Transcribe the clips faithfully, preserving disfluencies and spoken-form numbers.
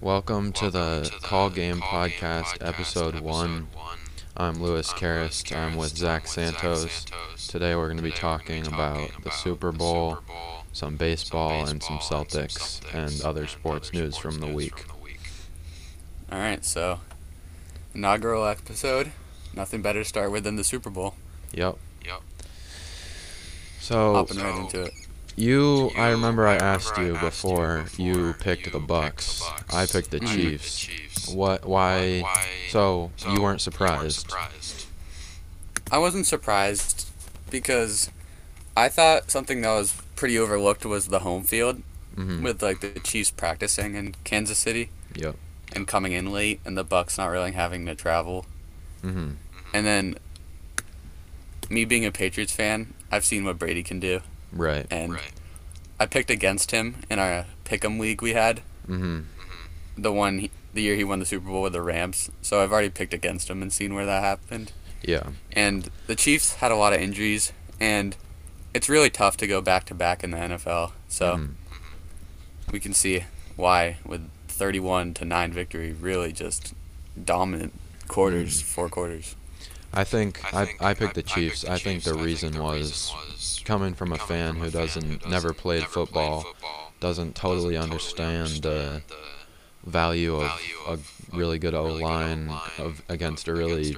Welcome to the Call Game Podcast, Episode one. I'm Lewis Karras. I'm with Zach Santos. Today we're going to be talking about the Super Bowl, some baseball, and some Celtics, and other sports news from the week. Alright, so, inaugural episode. Nothing better to start with than the Super Bowl. Yep. Yep. So, hopping right into it. You, I remember I asked you before you picked the Bucs. I picked the Chiefs. What? Why? So you weren't surprised? I wasn't surprised because I thought something that was pretty overlooked was the home field, mm-hmm. with like the Chiefs practicing in Kansas City, yep, and coming in late, and the Bucs not really having to travel. Mm-hmm. And then, me being a Patriots fan, I've seen what Brady can do. Right. And right. I picked against him in our pick'em league we had. Mm-hmm. The one he, the year he won the Super Bowl with the Rams. So I've already picked against him and seen where that happened. Yeah. And the Chiefs had a lot of injuries, and it's really tough to go back to back in the N F L. So mm. we can see why with thirty-one to nine victory, really just dominant quarters, mm. four quarters. I think I, think I, I picked the Chiefs. I, picked the Chiefs. I think the I reason think the was, was coming from a fan from a who doesn't, fan who doesn't never played never football, played football doesn't, totally doesn't totally understand the value of a really good O-line of against a really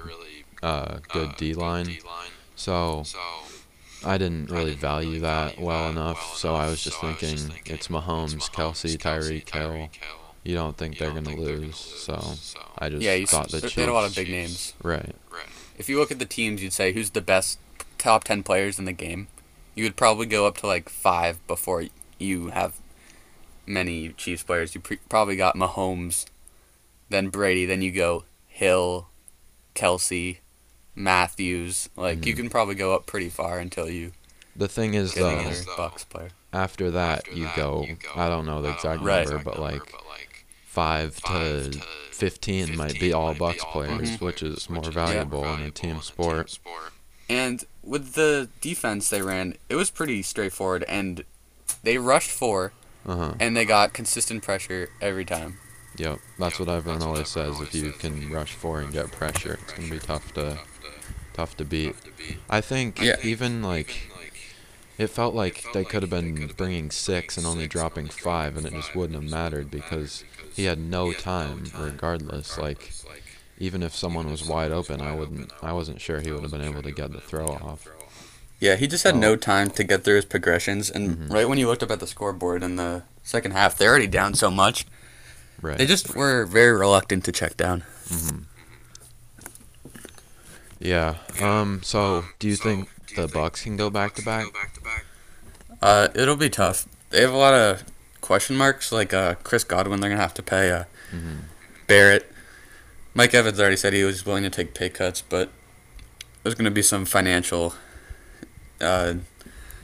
uh, good D-line. So I didn't really value that well enough, so I was just thinking it's Mahomes, Kelce, Tyreek Hill. You don't think they're going to lose, so I just thought the Chiefs. They had a lot of big names. Right. If you look at the teams, you'd say, who's the best top ten players in the game? You would probably go up to, like, five before you have many Chiefs players. You pre- probably got Mahomes, then Brady, then you go Hill, Kelce, Matthews. Like, mm-hmm. you can probably go up pretty far until you the thing is, get though, another though, Bucs player. After that, after you, that go, you go, I don't know the exact right. number, but, like, five, five to... to fifteen might be all Bucs players, mm-hmm. which is more valuable yeah. in a team sport. And with the defense they ran, it was pretty straightforward, and they rushed four, uh-huh. and they got consistent pressure every time. Yep, that's what everyone always says. If you can rush four and get pressure, it's gonna be tough to tough to beat. I think yeah. even like. It felt like they could have been bringing six and only dropping five, and it just wouldn't have mattered because he had no time, regardless. Like, even if someone was wide open, I wouldn't. I wasn't sure he would have been able to get the throw off. Yeah, he just had no time to get through his progressions, and mm-hmm. right when you looked up at the scoreboard in the second half, they're already down so much. Right. They just were very reluctant to check down. Mm-hmm. Yeah. Um. So, do you think the Bucs can go back to back? Uh, it'll be tough. They have a lot of question marks, like uh, Chris Godwin. They're gonna have to pay. Uh, mm-hmm. Barrett, Mike Evans already said he was willing to take pay cuts, but there's gonna be some financial uh,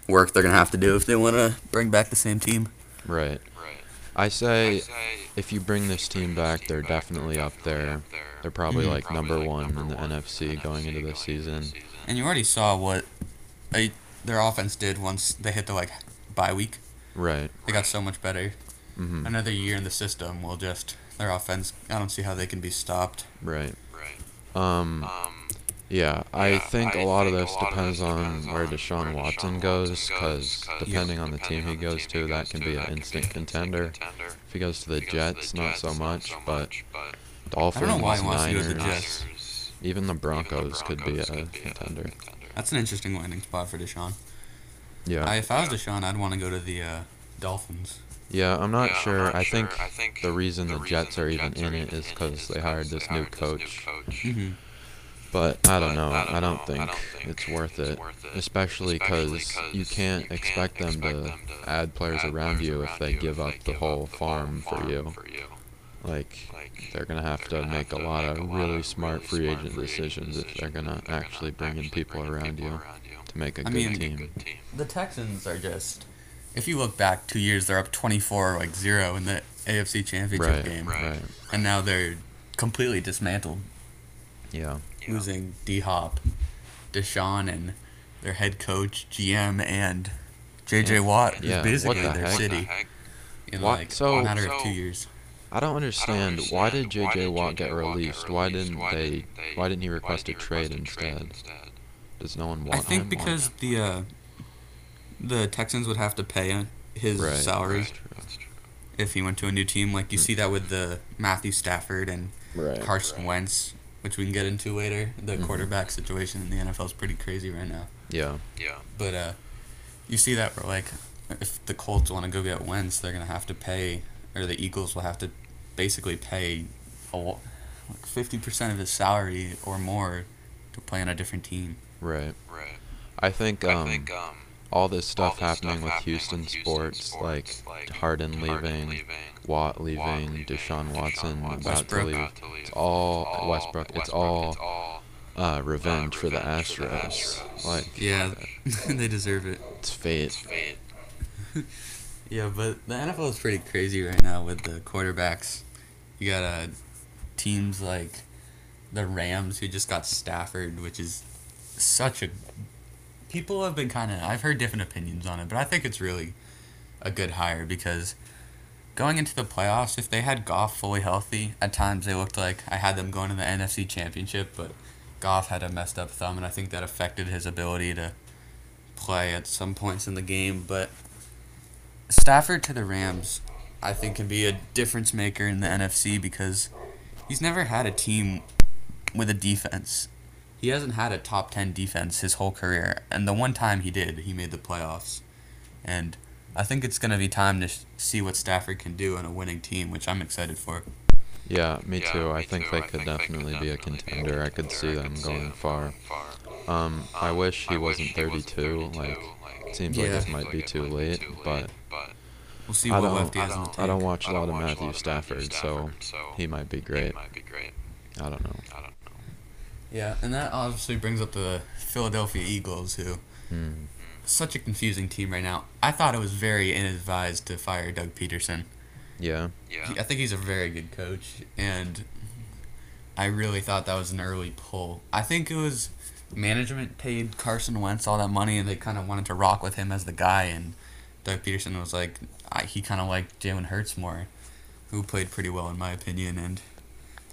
work they're gonna have to do if they want to bring back the same team. Right. Right. I say, I say if you bring this team back, they're definitely up there. They're probably mm-hmm. like number one in the N F C going into this season. And you already saw what I, their offense did once they hit the, like, bye week. Right. They got so much better. Mm-hmm. Another year in the system will just their offense. I don't see how they can be stopped. Right. Right. Um. um yeah, yeah, I think I a lot think of this depends on where Deshaun, Deshaun Watson goes, because depending yeah. on the depending team he goes team to, goes that can be an instant contender. contender. If he goes to the Jets, the Jets, not so much, not so much but, but Dolphins, I don't know why he wants Niners, to go to the Jets. Even the Broncos, Even the Broncos could be a, could be a contender. contender. That's an interesting landing spot for Deshaun. Yeah. I, if I was Deshaun, I'd want to go to the uh, Dolphins. Yeah, I'm not yeah, sure. I'm not I, sure. Think I think the reason the, the Jets are even Jets in it is because they hired this new coach. coach. Mm-hmm. But I don't know. I don't, I don't, think, I don't think it's worth it, worth it. especially because you can't, you can't expect, them, expect to them to add players add around players you if they give up the whole farm for you. Like, they're going to have to make a lot of really smart free agent decisions if they're going to actually bring in people around you to make a good team. The Texans are just, if you look back two years, they're up twenty-four, like, zero in the A F C Championship game. Right. And now they're completely dismantled. Yeah. Losing D-Hop, Deshaun, and their head coach, G M, and J J Watt, who's basically their city in, like, a matter of two years. I don't understand, why did J J Watt get released? Why didn't they, why didn't he request a trade instead? Does no one want him? I think because the uh, the Texans would have to pay his salary if he went to a new team. Like, you see that with the Matthew Stafford and Carson Wentz, which we can get into later. The mm-hmm. quarterback situation in the N F L is pretty crazy right now. Yeah. Yeah. But uh, you see that, like, if the Colts want to go get Wentz, they're going to have to pay, or the Eagles will have to basically pay a, like fifty percent of his salary or more to play on a different team. Right. Right. I think, um, I think um, all this stuff all this happening stuff with happening Houston, Houston sports, sports, like Harden, Harden leaving, leaving, Watt leaving, Watt leaving Deshaun, Deshaun Watson about Westbrook, to leave, it's all Westbrook, it's all, Westbrook, it's all uh, revenge uh, for the Astros. For the Astros. Like, yeah, they deserve it. It's fate. It's fate. Yeah, but the N F L is pretty crazy right now with the quarterbacks. You got uh, teams like the Rams, who just got Stafford, which is such a... People have been kind of... I've heard different opinions on it, but I think it's really a good hire because going into the playoffs, if they had Goff fully healthy, at times they looked like... I had them going to the N F C Championship, but Goff had a messed up thumb, and I think that affected his ability to play at some points in the game, but... Stafford to the Rams, I think, can be a difference maker in the N F C because he's never had a team with a defense. He hasn't had a top ten defense his whole career, and the one time he did, he made the playoffs. And I think it's going to be time to sh- see what Stafford can do on a winning team, which I'm excited for. Yeah, me yeah, too. Me I think too. they could think definitely, they could definitely be, a be a contender. I could see I them could see going far. far. Um, I wish he wasn't thirty-two. Like, it seems yeah. like it might be too late, but we'll see what I don't. Left he has I, don't take. I don't watch a lot of Matthew Stafford, so he might be great. I don't know. Yeah, and that obviously brings up the Philadelphia Eagles, who hmm. such a confusing team right now. I thought it was very inadvised to fire Doug Peterson. Yeah. yeah. I think he's a very good coach, and I really thought that was an early pull. I think it was management paid Carson Wentz all that money, and they kind of wanted to rock with him as the guy, and Doug Peterson was like, I, he kind of liked Jalen Hurts more, who played pretty well in my opinion, and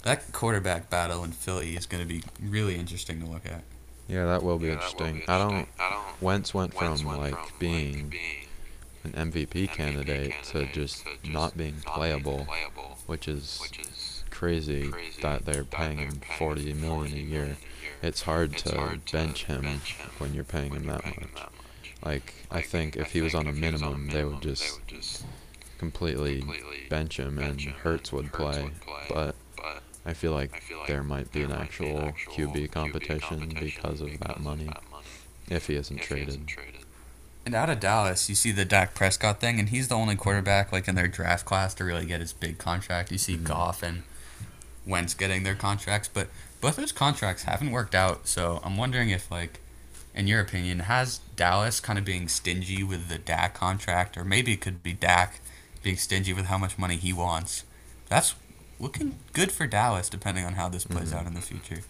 that quarterback battle in Philly is going to be really interesting to look at. Yeah, that will be, yeah, interesting. Will be interesting. I don't, I don't Wentz went Wentz from, went like, from being like being an M V P, M V P candidate, candidate to just, to just not being not playable, playable, which is, which is crazy, crazy that they're paying him forty million dollars a year. It's hard, it's to, hard bench to bench him when you're paying when him, you're that, paying much. him that much. Like, like I think I if think he was on a minimum, on a minimum they would just, they would just completely, completely bench him, and Hurts would, would play, but I feel like, I feel like there might be there an actual, be actual Q B, competition Q B competition because of because that money, of that money if, he isn't, if he isn't traded. And out of Dallas, you see the Dak Prescott thing, and he's the only quarterback like in their draft class to really get his big contract. You see mm-hmm. Goff and Wentz getting their contracts, but both those contracts haven't worked out, so I'm wondering if, like, in your opinion, has Dallas kind of being stingy with the Dak contract, or maybe it could be Dak being stingy with how much money he wants. That's looking good for Dallas, depending on how this plays mm-hmm. out in the future.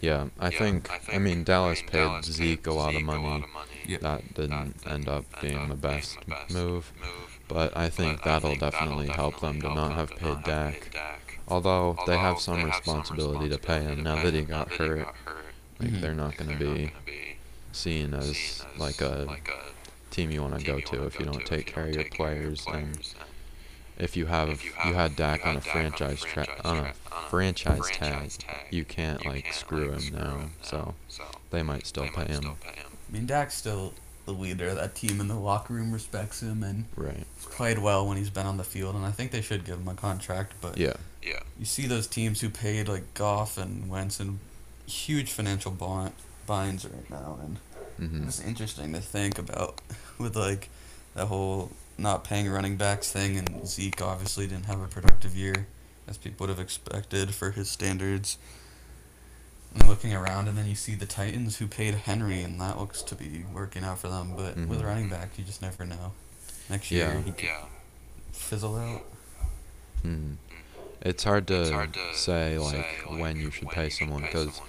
Yeah, I, yeah, think, I think, I mean, Dallas paid Dallas Zeke a lot of money. Lot of money. Yep. That didn't that end up being end up the best, being best move, move, but I think but that'll, I think definitely, that'll help definitely help them to not have to paid, not Dak. paid Dak. Although, Although they have some, they have responsibility, some responsibility to pay him now that he got hurt. Got hurt. Like, mm-hmm. they're not going to be seen as, seen as like, a like a team you want to go to if you don't take care of your players. And if you have, if you, have you had Dak you had on a Dak franchise, on a franchise, tra- on a franchise, franchise tag, tag, you can't, you like, can't screw like screw him now. Him so, so they might still, they pay, might him. still pay him. I mean, Dak's still the leader of that team, and the locker room respects him, and right. he's played well when he's been on the field, and I think they should give him a contract. But yeah, yeah. you see those teams who paid like Goff and Wentz in huge financial bond, binds right now, and mm-hmm. it's interesting to think about with like the whole not paying running backs thing, and Zeke obviously didn't have a productive year as people would have expected for his standards. And looking around, and then you see the Titans who paid Henry, and that looks to be working out for them, but mm-hmm. with running back, you just never know. Next year, yeah. he could yeah. fizzle out. Mm. It's hard to, it's hard to say, like, say like when you should when pay you someone, because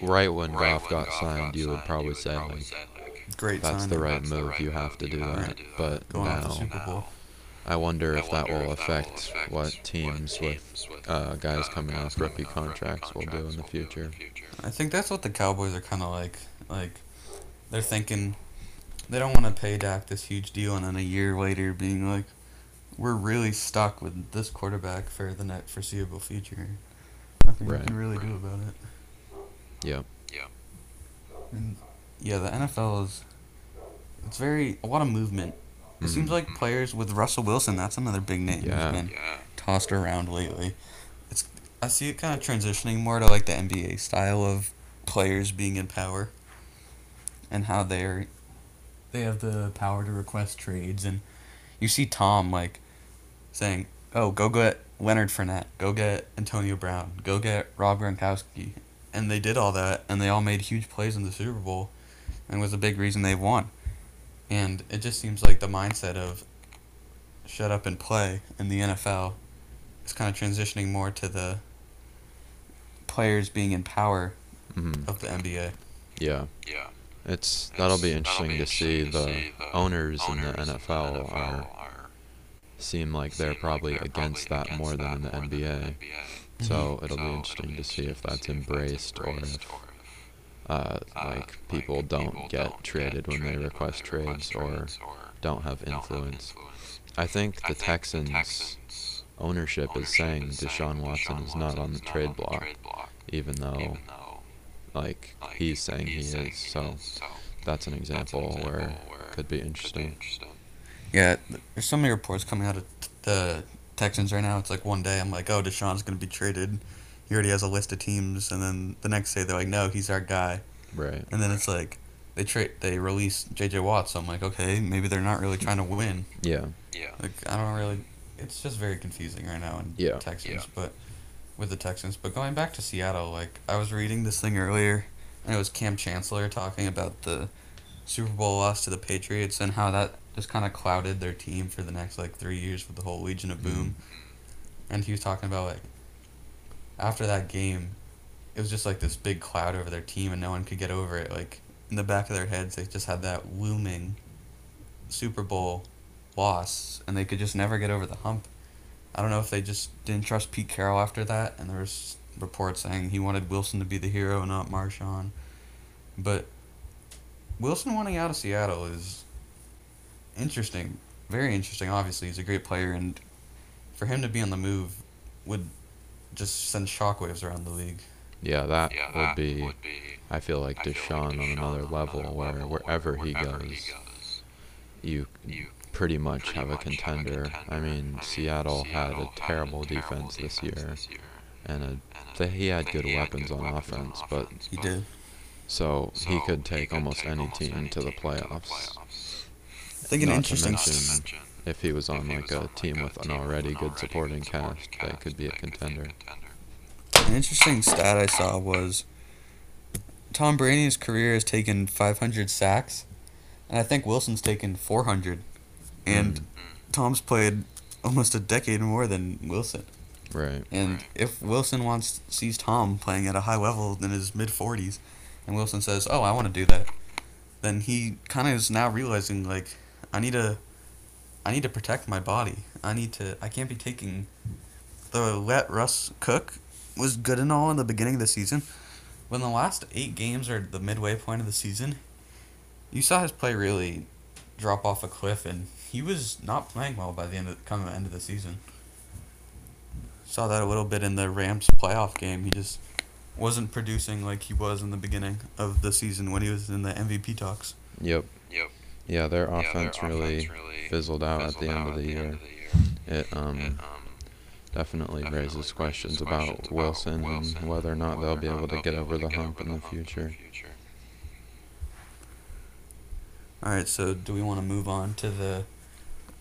right when right Goff got, got signed, got you would signed, probably you say, would like, Great that's, the right, that's the right move. You have to do that. But now, I wonder I if wonder that will if affect, that affect what teams, what teams with uh, guys uh, coming guys off rookie contracts, contracts will do in the future. I think that's what the Cowboys are kind of like. Like, they're thinking they don't want to pay Dak this huge deal, and then a year later being like, we're really stuck with this quarterback for the net foreseeable future. Nothing right. we can really right. do about it. Yeah. Yeah. And yeah, the N F L is it's very a lot of movement. It mm-hmm. seems like players with Russell Wilson, that's another big name yeah. that's been yeah. tossed around lately. It's I see it kind of transitioning more to like the N B A style of players being in power and how they're they have the power to request trades, and you see Tom like saying, "Oh, go get Leonard Fournette, go get Antonio Brown, go get Rob Gronkowski," and they did all that, and they all made huge plays in the Super Bowl, and was a big reason they won. And it just seems like the mindset of shut up and play in the N F L is kind of transitioning more to the players being in power mm-hmm. of the N B A. Yeah. Yeah. It's that'll be interesting, that'll be interesting to see, to the, see the owners, owners in the N F L, in the N F L are, are seem like they're probably like they're against that against more that than in the more N B A. Than N B A. So it'll so be interesting to see if that's embraced or if Uh, like, uh, people like don't people get don't traded get when they request trades or don't have don't influence. Have influence. I think I the think Texans' Texans ownership, ownership is saying Deshaun Watson, Watson is not on the, not trade, on the block, trade block, even though, even though like, like, he's saying he's he saying is. He so, is. So that's an example, that's an example where, where it could be interesting. Could be interesting. Yeah, there's so many reports coming out of the Texans right now. It's like one day I'm like, oh, Deshaun's going to be traded. He already has a list of teams, and then the next day they're like, no, he's our guy. Right. And then it's like, they tra- they release J J Watt, so I'm like, okay, maybe they're not really trying to win. Yeah. Yeah. Like, I don't really, it's just very confusing right now in yeah. Texans, yeah. but, with the Texans. But going back to Seattle, like, I was reading this thing earlier, and it was Cam Chancellor talking about the Super Bowl loss to the Patriots and how that just kind of clouded their team for the next, like, three years with the whole Legion of Boom. Mm-hmm. And he was talking about, like, after that game, it was just like this big cloud over their team, and no one could get over it. Like, in the back of their heads, they just had that looming Super Bowl loss, and they could just never get over the hump. I don't know if they just didn't trust Pete Carroll after that, and there was reports saying he wanted Wilson to be the hero, not Marshawn. But Wilson wanting out of Seattle is interesting, very interesting, obviously. He's a great player, and for him to be on the move would just send shockwaves around the league. Yeah, that, yeah, that would, be, would be. I feel like, I Deshaun, feel like Deshaun on another on level, another where level wherever, wherever he, goes, he goes, you, you pretty much pretty have, a have a contender. I mean, I mean Seattle, Seattle had a terrible, had a terrible defense, defense this year, this year. and, a, and a, th- he had good he weapons, had good on, weapons offense, on offense, but he did. So, so he could take he could almost take any almost team any to the playoffs. I think an interesting. If he was on, he like, was a on team like a with team an already good already supporting cast, that could be a contender. An interesting stat I saw was Tom Brady's career has taken five hundred sacks, and I think Wilson's taken four hundred. And mm. Tom's played almost a decade more than Wilson. Right. And right. if Wilson wants sees Tom playing at a high level in his mid-forties, and Wilson says, oh, I want to do that, then he kind of is now realizing, like, I need to... I need to protect my body. I need to... I can't be taking... The let Russ cook was good and all in the beginning of the season. When the last eight games are the midway point of the season, you saw his play really drop off a cliff, and he was not playing well by the end of, come the end of the season. Saw that a little bit in the Rams playoff game. He just wasn't producing like he was in the beginning of the season when he was in the M V P talks. Yep. Yep. Yeah, their offense, yeah, their really, offense really fizzled out fizzled at the, out end, of the, the end of the year. It um, it, um definitely, definitely raises questions about, about Wilson, Wilson and whether or not whether they'll be able to get over the hump in the future. future. All right, so do we want to move on to the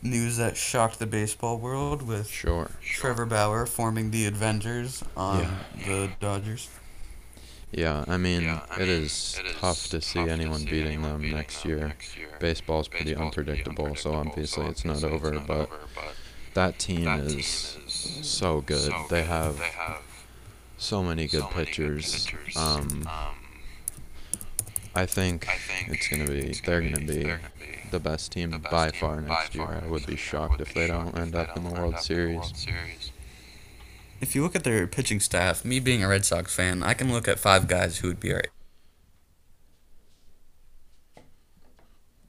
news that shocked the baseball world with sure. Trevor Bauer forming the Avengers on yeah. the Dodgers? Yeah, I mean, yeah, I mean it, is it is tough to see tough anyone to see beating anyone them beating next them year. Next year. Baseball's, Baseball's pretty unpredictable, unpredictable, so obviously so it's not over, it's not but, over but that team that is, is so good. So they, good. Have they have so many good so pitchers. Many good pitchers. Um, um, I think, I think it's going to be, they're going to be, be the best team the best by team far next by year. Far I would be shocked would if be they shocked don't end up, don't in, the end up in the World Series. If you look at their pitching staff, me being a Red Sox fan, I can look at five guys who would be our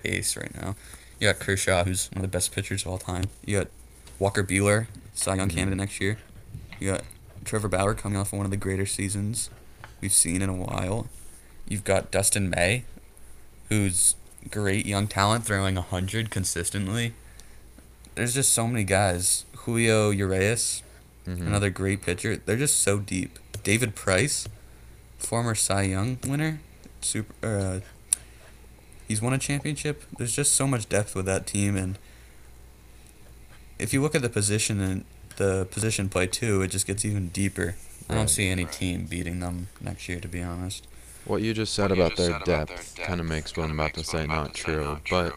ace right now. You got Kershaw, who's one of the best pitchers of all time. You got Walker Buehler, Cy Young mm-hmm. candidate next year. You got Trevor Bauer coming off of one of the greater seasons we've seen in a while. You've got Dustin May, who's great young talent, throwing one hundred consistently. There's just so many guys. Julio Urias, mm-hmm. another great pitcher. They're just so deep. David Price, former Cy Young winner. Super. Uh, he's won a championship. There's just so much depth with that team. And if you look at the position and the position play, too, it just gets even deeper. I don't see any team beating them next year, to be honest. What you just said, you about, just their said about their depth kind of makes what I'm about to say not true, not true, but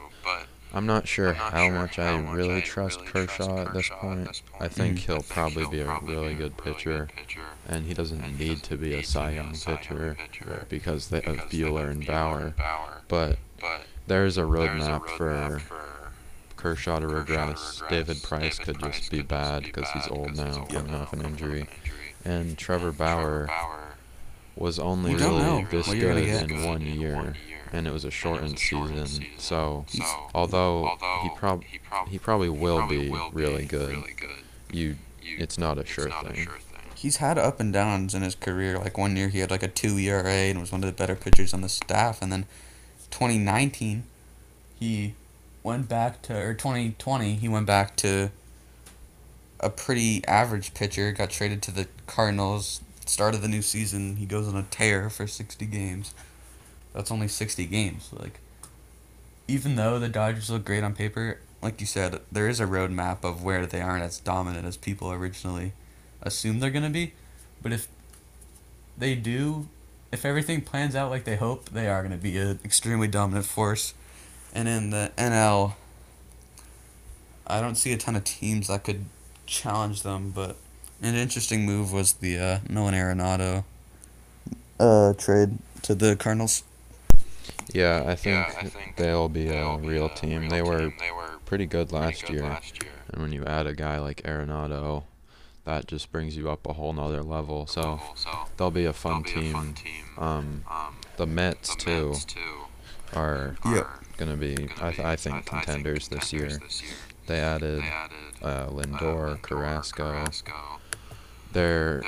I'm not sure I'm not how sure much how I much really I trust really Kershaw, Kershaw at this point. At this point. I think mm. he'll I think probably he'll be a really good pitcher, pitcher, and he doesn't and he need doesn't to be a Cy Young pitcher, pitcher because, they, because of Buehler and Bauer, Bauer but, but there is a roadmap road for, for Kershaw to regress. David Price could just be bad because he's old now, coming off an injury, and Trevor Bauer was only really this well, good in one year, one year, and it was a shortened, was a shortened season. season. So, so although, although he, prob he, prob he probably will, he probably be, will really be good, really good. You, you, it's not, a, it's sure not a sure thing. He's had up and downs in his career. Like one year he had like a two E R A and was one of the better pitchers on the staff. And then twenty nineteen, he went back to, or twenty twenty, he went back to a pretty average pitcher, got traded to the Cardinals. Start of the new season, he goes on a tear for sixty games. That's only sixty games. Like, even though the Dodgers look great on paper, like you said, there is a roadmap of where they aren't as dominant as people originally assume they're going to be. But if they do, if everything plans out like they hope, they are going to be an extremely dominant force. And in the N L, I don't see a ton of teams that could challenge them, but an interesting move was the uh, Nolan Arenado uh, trade to the Cardinals. Yeah, I think, yeah, I think they'll be they'll a real be team. A real they, were team. they were pretty good, last, pretty good year. last year. And when you add a guy like Arenado, that just brings you up a whole nother level. So, so they'll be a fun be team. A fun team. Um, um, the Mets, the too, Mets too, are, are going to be, gonna I, th be I, think, I, th contenders I think, contenders this year. This year. They added, they added uh, Lindor, uh, Lindor, Carrasco. Carrasco. They're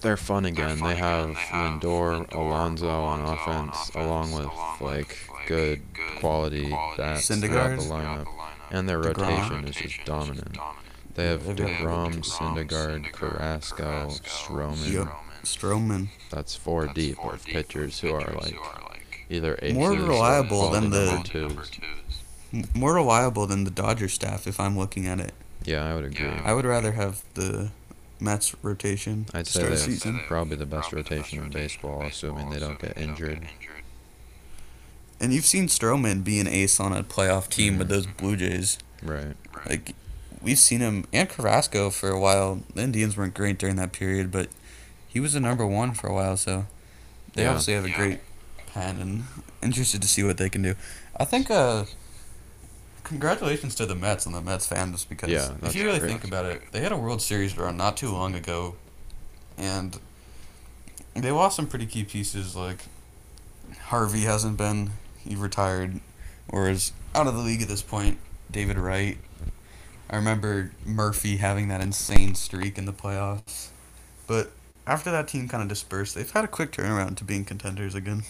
they're fun again. They're fun they, have again. they have Lindor, Lindor Alonso on offense, on offense, along with along like good, good quality bats throughout the lineup, and their DeGrom. rotation is just dominant. They have they DeGrom, Syndergaard, Carrasco, Stroman. Yep. Stroman. That's four That's deep four of deep pitchers who are like, who are like either aces more reliable than the twos. more reliable than the Dodgers staff. If I'm looking at it. Yeah, I would agree. Yeah, I would rather have the Mets rotation. I'd say that's probably the best rotation in baseball, assuming they don't get injured. And you've seen Stroman be an ace on a playoff team with those Blue Jays. Right. Like, we've seen him and Carrasco for a while. The Indians weren't great during that period, but he was the number one for a while, so they obviously have a great pen, and interested to see what they can do. I think, uh... congratulations to the Mets and the Mets fans, because yeah, if you really great. think about it, they had a World Series run not too long ago, and they lost some pretty key pieces. Like, Harvey hasn't been, he retired, or is out of the league at this point. David Wright. I remember Murphy having that insane streak in the playoffs. But after that team kind of dispersed, they've had a quick turnaround to being contenders again.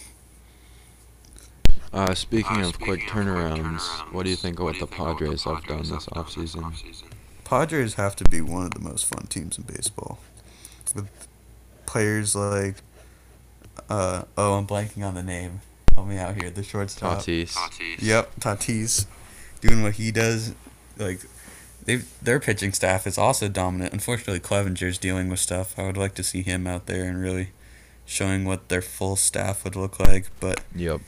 Uh, speaking uh, of speaking quick of turnarounds, turnarounds, what do you think of what, what the Padres, Padres have done this offseason? Padres have to be one of the most fun teams in baseball. With players like, uh, oh, I'm blanking on the name. Help me out here. The shortstop. Tatis. Tatis. Yep, Tatis. Doing what he does. Like, they their pitching staff is also dominant. Unfortunately, Clevenger's dealing with stuff. I would like to see him out there and really showing what their full staff would look like. But yep.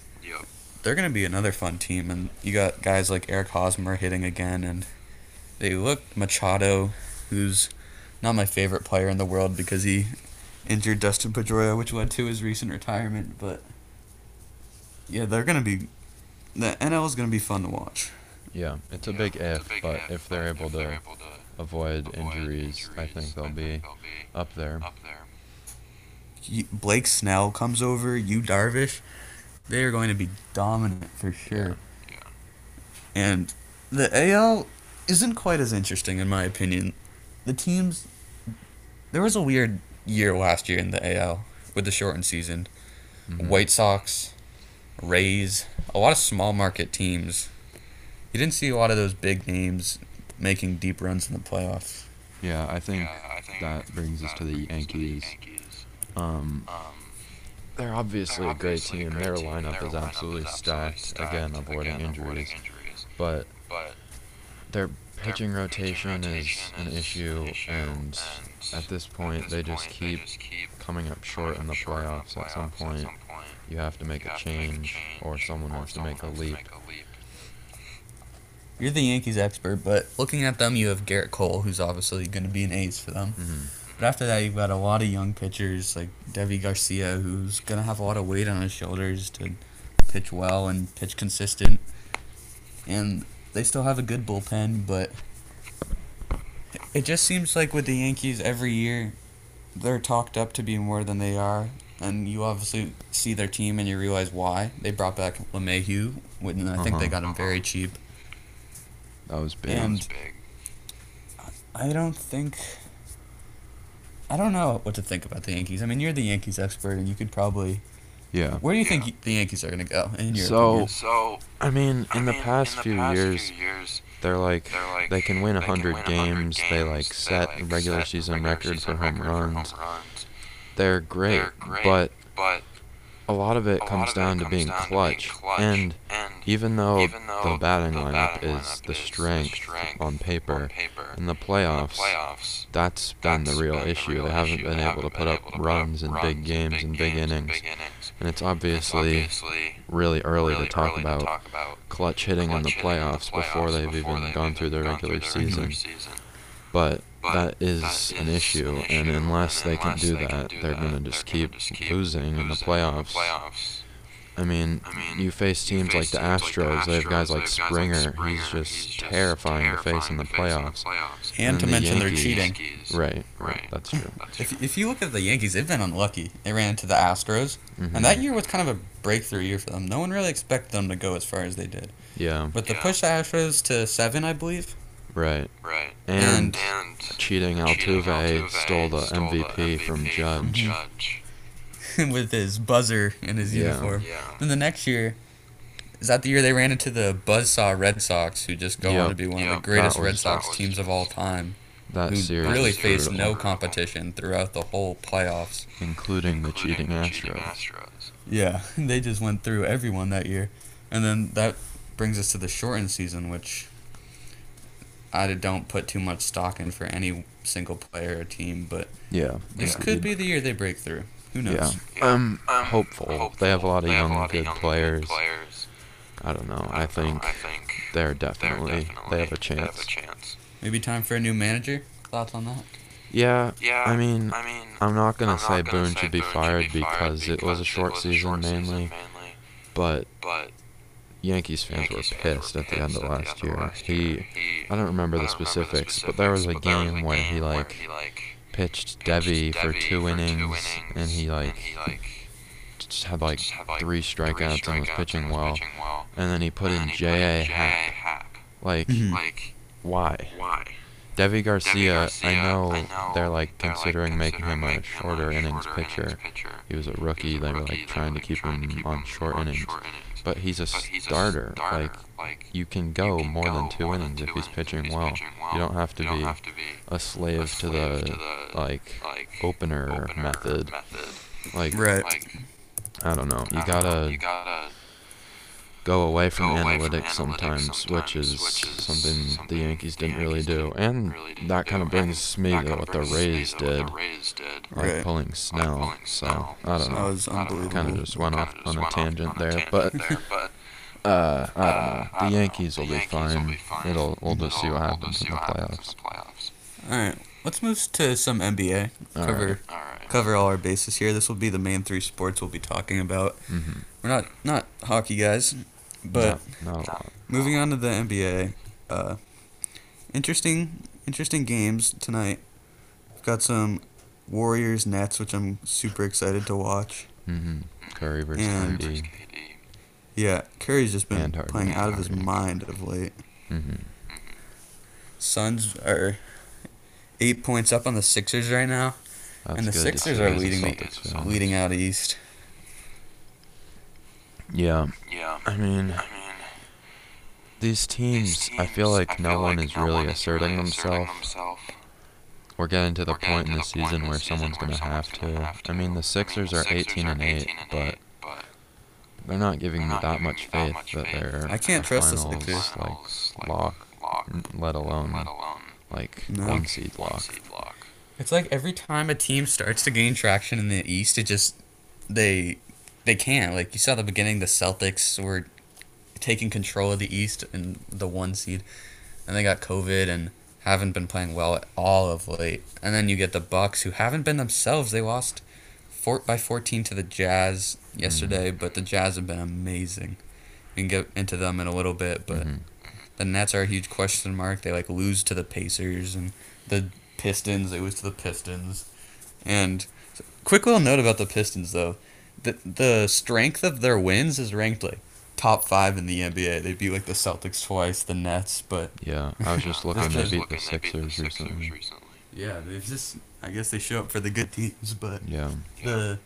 They're going to be another fun team, and you got guys like Eric Hosmer hitting again, and they look Machado, who's not my favorite player in the world because he injured Dustin Pedroia, which led to his recent retirement, but Yeah, they're going to be – the N L is going to be fun to watch. Yeah, it's a yeah, big it's if, a big but if, if they're able if to, they're able to avoid, avoid injuries, injuries, I think they'll, I be, think they'll be up there. Up there. You, Blake Snell comes over, you Darvish, they are going to be dominant for sure. Yeah. Yeah. And the A L isn't quite as interesting, in my opinion. The teams – there was a weird year last year in the A L with the shortened season. Mm-hmm. White Sox, Rays, a lot of small market teams. You didn't see a lot of those big names making deep runs in the playoffs. Yeah, I think, yeah, I think that brings us to the Yankees. Um, they're obviously a great team. Their lineup is absolutely stacked, again, avoiding injuries. But their pitching rotation is an issue, and at this point, they just keep coming up short in the playoffs. At some point, you have to make a change, or someone has to make a leap. You're the Yankees expert, but looking at them, you have Garrett Cole, who's obviously going to be an ace for them. Mm-hmm. But after that, you've got a lot of young pitchers like Debbie Garcia, who's going to have a lot of weight on his shoulders to pitch well and pitch consistent. And they still have a good bullpen, but it just seems like with the Yankees every year, they're talked up to be more than they are. And you obviously see their team and you realize why. They brought back LeMahieu, and I think uh-huh. they got him very cheap. That was big. And I don't think... I don't know what to think about the Yankees. I mean, you're the Yankees expert, and you could probably... Yeah. Where do you yeah. think the Yankees are going to go? In your so, so, I mean, in I the mean, past, in the few, past years, few years, they're like, they're like they can win one hundred games. They, like, set like regular set season records for home runs. For home runs. They're, great, they're great, but... but A lot of it comes, of down, it comes to down to being clutch, and, and even though, even though the batting the lineup, lineup is the strength, the strength on paper, on paper in, the playoffs, in the playoffs, that's been that's the real been issue. The real they haven't been able to put up runs in big games and big innings, and it's obviously, it's obviously really early, really to, talk early to talk about clutch hitting clutch in the playoffs, in the playoffs before they've before even they've gone through their regular, through their regular season. season. But that is, that is an issue, an issue. And, unless and unless they can do they that, can do they're going to just keep losing in the playoffs. In the playoffs. I, mean, I mean, you face teams, you face like, the teams Astros, like the Astros, they have guys like Springer, guys like Springer. He's, just he's just terrifying to face in the playoffs. And, and to the mention Yankees, they're cheating. Right, right, that's true. if, if you look at the Yankees, they've been unlucky. They ran into the Astros, mm-hmm. and that year was kind of a breakthrough year for them. No one really expected them to go as far as they did. Yeah. But they yeah. pushed the Astros to seven, I believe. Right. Right. And, and cheating, Altuve cheating Altuve stole the stole M V P, M V P from Judge. From Judge. With his buzzer in his yeah. uniform. Yeah. Then the next year, is that the year they ran into the buzzsaw Red Sox, who just go yep. on to be one yep. of the greatest was, Red Sox teams was. of all time. That who series really faced no competition throughout the whole playoffs. Including, including the cheating Astros. cheating Astros. Yeah, they just went through everyone that year. And then that brings us to the shortened season, which... I don't put too much stock in for any single player or team, but yeah, this yeah. could be the year they break through. Who knows? Yeah. Yeah. Um, I'm hopeful. hopeful. They have a lot of they young, lot good, of young players. good players. I don't know. I, I, think, know. I think they're definitely, they're definitely they, have a chance. they have a chance. Maybe time for a new manager? Thoughts on that? Yeah, yeah I, mean, I mean, I'm not going to say Boone should be fired because, because it was a short, was season, a short mainly, season mainly, but... but Yankees fans Yankees were pissed at the end of last year. He, I don't remember the specifics, but there was a game where he like pitched Debbie for two innings, and he like just had like three strikeouts and was pitching well, and then he put in J A Happ. Like, why? Debbie Garcia, I know they're like considering making him a shorter innings pitcher. He was a rookie. They were like trying to keep him on short innings. But he's a but he's starter. A starter. Like, like, you can go you can more go than two more innings than two if he's pitching, he's well. pitching well. You don't have to, don't be, have to be a slave, a slave to, the, to the like, like opener, opener method. method. Like, right. like, I don't know. You, I gotta, don't know. you gotta go away from, go away analytics, from analytics sometimes, sometimes which, is which is something, something the Yankees didn't really do. And that kind of brings me to what the Rays did, like pulling Snell. So, I don't know. Kind of just went off on a tangent there. But, uh, I don't know. The Yankees will be fine. It'll, we'll just see what happens in the playoffs. All right. Let's move to some N B A. Cover. All right. cover all our bases here. This will be the main three sports we'll be talking about. Mm-hmm. We're not not hockey guys, but no, no, no. moving on to the N B A. Uh, interesting, interesting games tonight. We've got some Warriors Nets, which I'm super excited to watch. Mm-hmm. Curry versus and, K D. Yeah, Curry's just been playing out of his mind of late. Mm-hmm. Suns are eight points up on the Sixers right now. That's and the good. Sixers are leading the, leading out east. Yeah. Yeah. I mean, I mean these, teams, these teams, I feel like I feel no like one is no really one asserting, really themselves. Themselves. We're getting to the We're point in the, the season where season someone's going to have to. I mean, the Sixers, I mean, the Sixers are eighteen and eight, but they're not giving they're not me that much faith that they're I can't trust the Sixers like lock, lock let alone, let alone like no. one seed lock. It's like every time a team starts to gain traction in the East, it just they they can't. Like you saw at the beginning, the Celtics were taking control of the East and the one seed, and they got COVID and haven't been playing well at all of late. And then you get the Bucs, who haven't been themselves. They lost four by fourteen to the Jazz yesterday, mm-hmm. but the Jazz have been amazing. We can get into them in a little bit, but mm-hmm. the Nets are a huge question mark. They like lose to the Pacers and the Pistons, they lose to the Pistons. And quick little note about the Pistons, though. The the strength of their wins is ranked like top five in the N B A. They beat like the Celtics twice, the Nets, but yeah, I was just looking they beat the Sixers recently. Yeah, they've just I guess they show up for the good teams, but yeah. The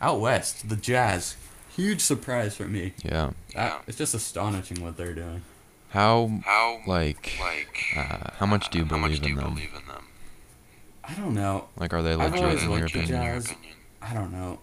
out west, the Jazz, huge surprise for me. Yeah. I, it's just astonishing what they're doing. How how like, like uh, how much do you believe, much do you in, them? believe in them? I don't know. Like, are they legit I've in your opinion? Jazz, I don't know.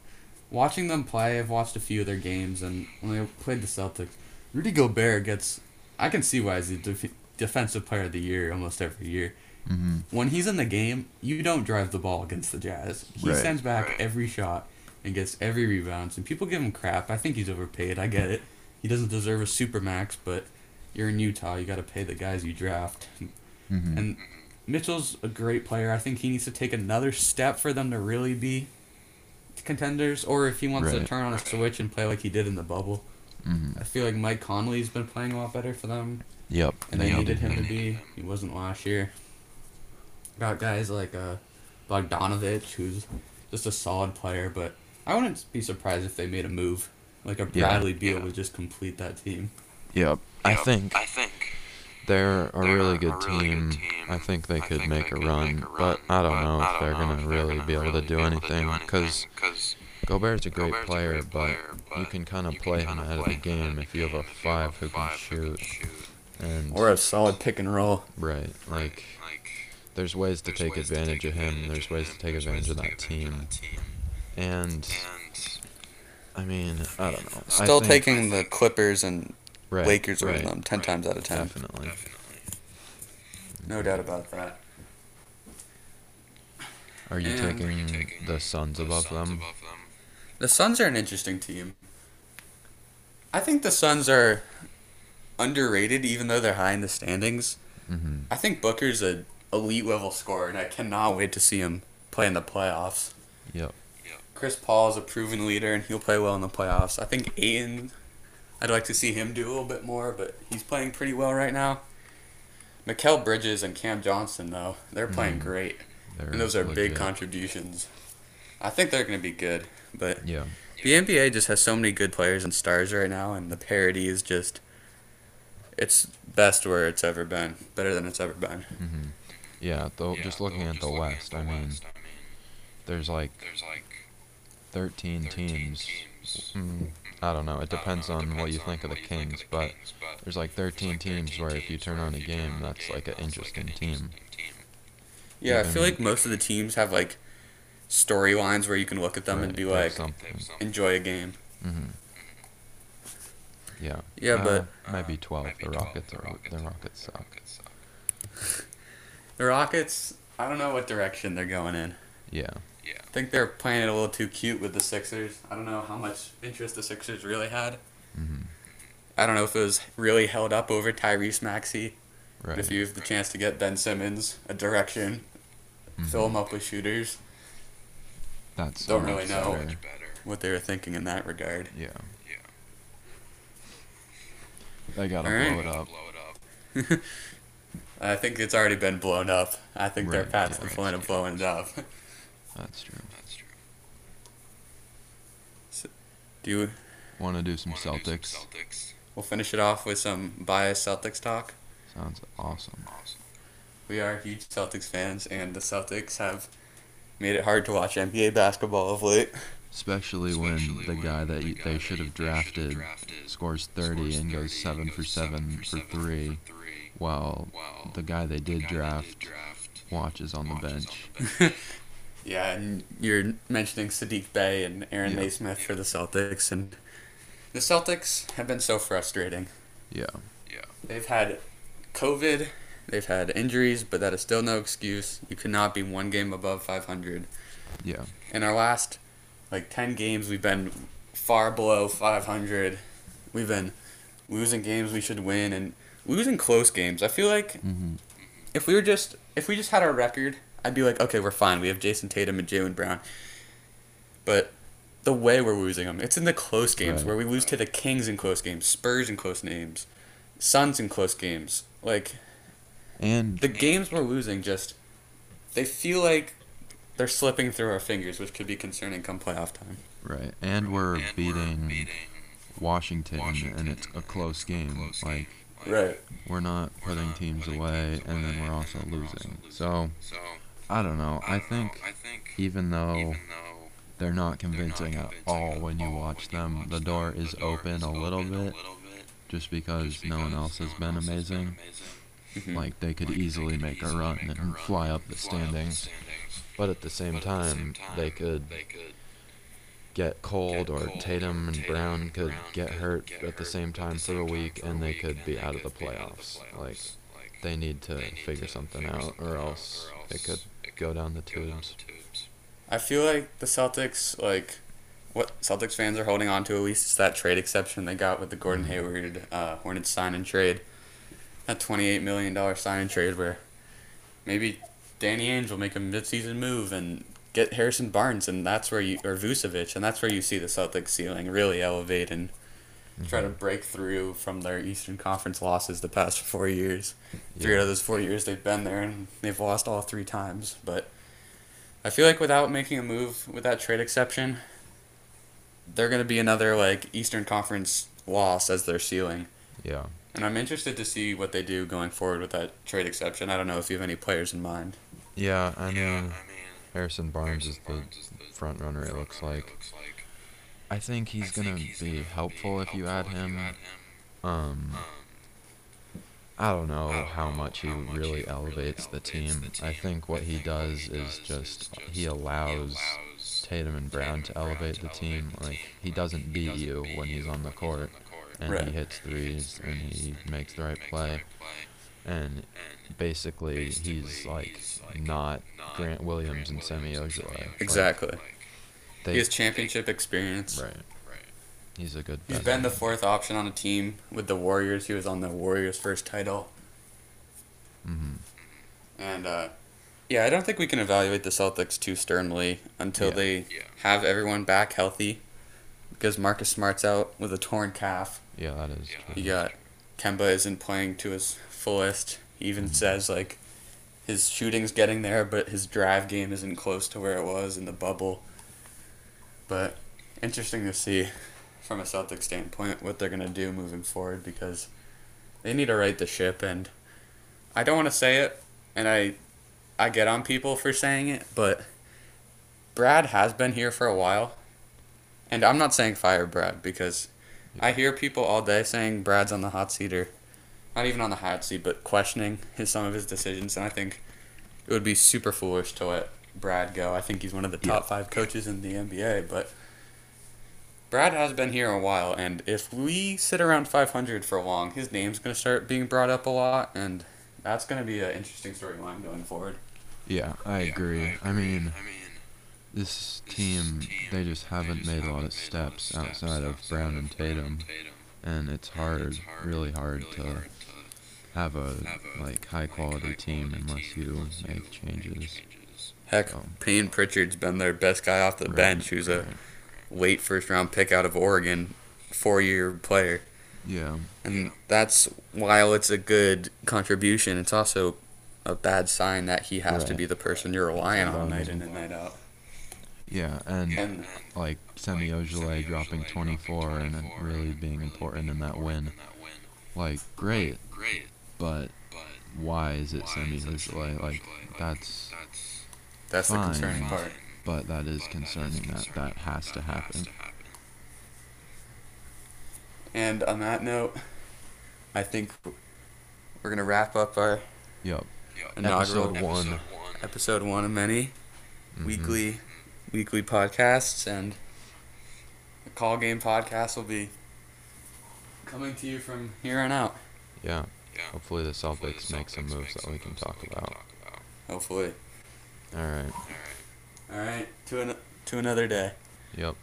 Watching them play, I've watched a few of their games, and when they played the Celtics, Rudy Gobert gets... I can see why he's the def- defensive player of the year almost every year. Mm-hmm. When he's in the game, you don't drive the ball against the Jazz. He right. sends back right. every shot and gets every rebound, and people give him crap. I think he's overpaid. I get it. He doesn't deserve a supermax, but you're in Utah. You got to pay the guys you draft. Mm-hmm. And... Mitchell's a great player. I think he needs to take another step for them to really be contenders, or if he wants right. to turn on a switch and play like he did in the bubble. Mm-hmm. I feel like Mike Conley's been playing a lot better for them. Yep. And they yep. needed him to be. He wasn't last year. Got guys like uh, Bogdanovich, who's just a solid player, but I wouldn't be surprised if they made a move. Like a Bradley yeah. Beal yeah. would just complete that team. Yep. I yep. think. I think. They're a they're really, good, a really team. good team. I think they I could, think make, they a could run, make a run, but I don't but know if they're going to really be able to do anything because Gobert's a great Gobert's player, a great player but, but you can kind of play him out of the game if you have a five who can shoot. And or a solid pick and roll. Right. Like, there's ways to take advantage of him. There's ways to take advantage of that team. And, I mean, I don't know. Still taking the Clippers and... Right, Lakers right, win them ten right, times out of ten. Definitely. No doubt about that. Are you, taking, are you taking the Suns, the above, Suns them? above them? The Suns are an interesting team. I think the Suns are underrated, even though they're high in the standings. Mm-hmm. I think Booker's an elite-level scorer, and I cannot wait to see him play in the playoffs. Yep. yep. Chris Paul is a proven leader, and he'll play well in the playoffs. I think Ayton... I'd like to see him do a little bit more, but he's playing pretty well right now. Mikal Bridges and Cam Johnson, though, they're playing mm, great. They're and those are big good. contributions. I think they're going to be good, but yeah. the N B A just has so many good players and stars right now, and the parity is just, it's best where it's ever been, better than it's ever been. Mm-hmm. Yeah, though, yeah, just looking though, at just the, looking West, at the I mean, West, I mean, there's like, there's like thirteen, thirteen teams. teams. Mm. I don't know. It depends know. on it depends what you on think of the Kings, of the but, Kings but there's like thirteen, like thirteen teams where if you turn on a game, that's like an interesting team. Yeah, Even I feel like most of the teams have like storylines where you can look at them right, and be like, something. enjoy a game. Mm-hmm. Yeah. Yeah, uh, but maybe twelve. Maybe the Rockets are the Rockets suck. The Rockets. I don't know what direction they're going in. Yeah. Yeah. I think they're playing it a little too cute with the Sixers. I don't know how much interest the Sixers really had. Mm-hmm. I don't know if it was really held up over Tyrese Maxey. Right. But if you have the chance to get Ben Simmons, a direction, mm-hmm. fill him up with shooters. That's don't really know better. what they were thinking in that regard. Yeah. Yeah. They gotta right. blow it up. Blow it up. I think it's already been blown up. I think right. they're past yeah, the point right. of blowing it up. That's true. That's true. So, do you want to do some Celtics? Some Celtics? We'll finish it off with some biased Celtics talk. Sounds awesome. Awesome. We are huge Celtics fans, and the Celtics have made it hard to watch N B A basketball of late. Especially, Especially when, when the guy that the guy they should have drafted, drafted scores thirty scores and goes seven for seven for three, while the guy they did, the guy draft, they did draft watches on watches the bench. On the bench. Yeah, and you're mentioning Sadiq Bey and Aaron yeah. Naismith for the Celtics, and the Celtics have been so frustrating. Yeah, yeah. They've had COVID, they've had injuries, but that is still no excuse. You cannot be one game above five hundred. Yeah. In our last like ten games, we've been far below five hundred. We've been losing games we should win and losing close games. I feel like mm-hmm. if we were just if we just had our record, I'd be like, okay, we're fine. We have Jason Tatum and Jaylen Brown. But the way we're losing them, it's in the close games right. where we lose to the Kings in close games, Spurs in close games, Suns in close games. Like, and the games we're losing just, they feel like they're slipping through our fingers, which could be concerning come playoff time. Right, and we're, and beating, we're beating Washington, Washington, and it's a close game. Close like, game. like, right, we're not we're putting not teams putting away, teams and away, then we're also losing. We're also losing. So, so, I don't know. I, don't I, think, know. I think even though, even though they're not convincing, they're not convincing at all, all when you watch when them, you watch the door them, is the door open, is a, little open bit, a little bit, just because, just because no one else has been else amazing. Has been amazing. Like, they could like easily they make easily a run make and fly up the standings. But at the same, time, at the same time, they could, they could get cold, get or cold, Tatum and Tatum Brown and could Brown get hurt get at the same time the same for a week, and they could and be, they out, could of the be out of the playoffs. Like, like they need to they need figure to something figure out, something or else, or else it could it go down the tubes. Down the tubes. I feel like the Celtics, like what Celtics fans are holding on to at least is that trade exception they got with the Gordon mm-hmm. Hayward uh, Hornets sign and trade, that twenty-eight million dollars sign and trade where maybe Danny Ainge will make a midseason move and get Harrison Barnes, and that's where you or Vucevic, and that's where you see the Celtics ceiling really elevate and mm-hmm. try to break through from their Eastern Conference losses the past four years. Yeah. Three out of those four years they've been there, and they've lost all three times. But I feel like without making a move with that trade exception, they're going to be another like Eastern Conference loss as their ceiling. Yeah. And I'm interested to see what they do going forward with that trade exception. I don't know if you have any players in mind. Yeah, I mean, yeah, I mean Harrison Barnes, Harrison is, the Barnes is the front runner, front it looks runner like. It looks like. I think he's going to be helpful if you add him. You add him. Um, um, I don't know I don't how much he how much really he elevates, elevates the, team. the team. I think what I think he does, what he does is, just, is just he allows Tatum and Brown Tatum to elevate, Brown to the, elevate team. the team. Like, he doesn't beat doesn't you when he's on the court. And right. he hits threes, and he makes the right play. And basically, he's like not Grant Williams and Semi Ojeleye. Exactly. Like, they, he has championship experience. Right. He's a good He's been the fourth option on a team with the Warriors. He was on the Warriors' first title. Mm-hmm. And, uh, yeah, I don't think we can evaluate the Celtics too sternly until yeah. they yeah. have everyone back healthy. Because Marcus Smart's out with a torn calf. Yeah, that is true. You got Kemba isn't playing to his fullest. He even mm-hmm. says, like, his shooting's getting there, but his drive game isn't close to where it was in the bubble. But interesting to see from a Celtics standpoint what they're going to do moving forward because they need to right the ship. And I don't want to say it, and I, I get on people for saying it, but Brad has been here for a while. And I'm not saying fire Brad because yeah. I hear people all day saying Brad's on the hot seat or not even on the hot seat, but questioning his, some of his decisions. And I think it would be super foolish to let Brad go. I think he's one of the top yeah. five coaches in the N B A. But Brad has been here a while. And if we sit around five hundred for long, his name's going to start being brought up a lot. And that's going to be an interesting storyline going forward. Yeah, I agree. Yeah, I, agree. I mean... I mean This team, this team, they just haven't they just made haven't a lot of steps, steps outside, outside of Brown and Tatum, and, Tatum, and it's hard, and it's hard really, hard, really to hard to have a, have a like high-quality like, high team, team unless you unless make changes. changes. Heck, um, Payne Pritchard's been their best guy off the right, bench, who's right. a late first-round pick out of Oregon, four-year player. Yeah. And that's, while it's a good contribution, it's also a bad sign that he has right. to be the person you're relying on um, night in and night out. Yeah, and, and like Semi Ojeleye dropping twenty-four and really being important in that win. Like, great, but why is it Semi Ojeleye? Like, that's... That's Fine, the concerning part. But that is but concerning that, is concerning that, that, has, that to has to happen. And on that note, I think we're going to wrap up our yep. inaugural episode one. Episode, one. episode one of many mm-hmm. weekly weekly podcasts. And the Call Game podcast will be coming to you from here on out. Yeah. yeah. Hopefully the Celtics make some moves that we can talk about. Hopefully. All right. All right. All right. To an to another day. Yep.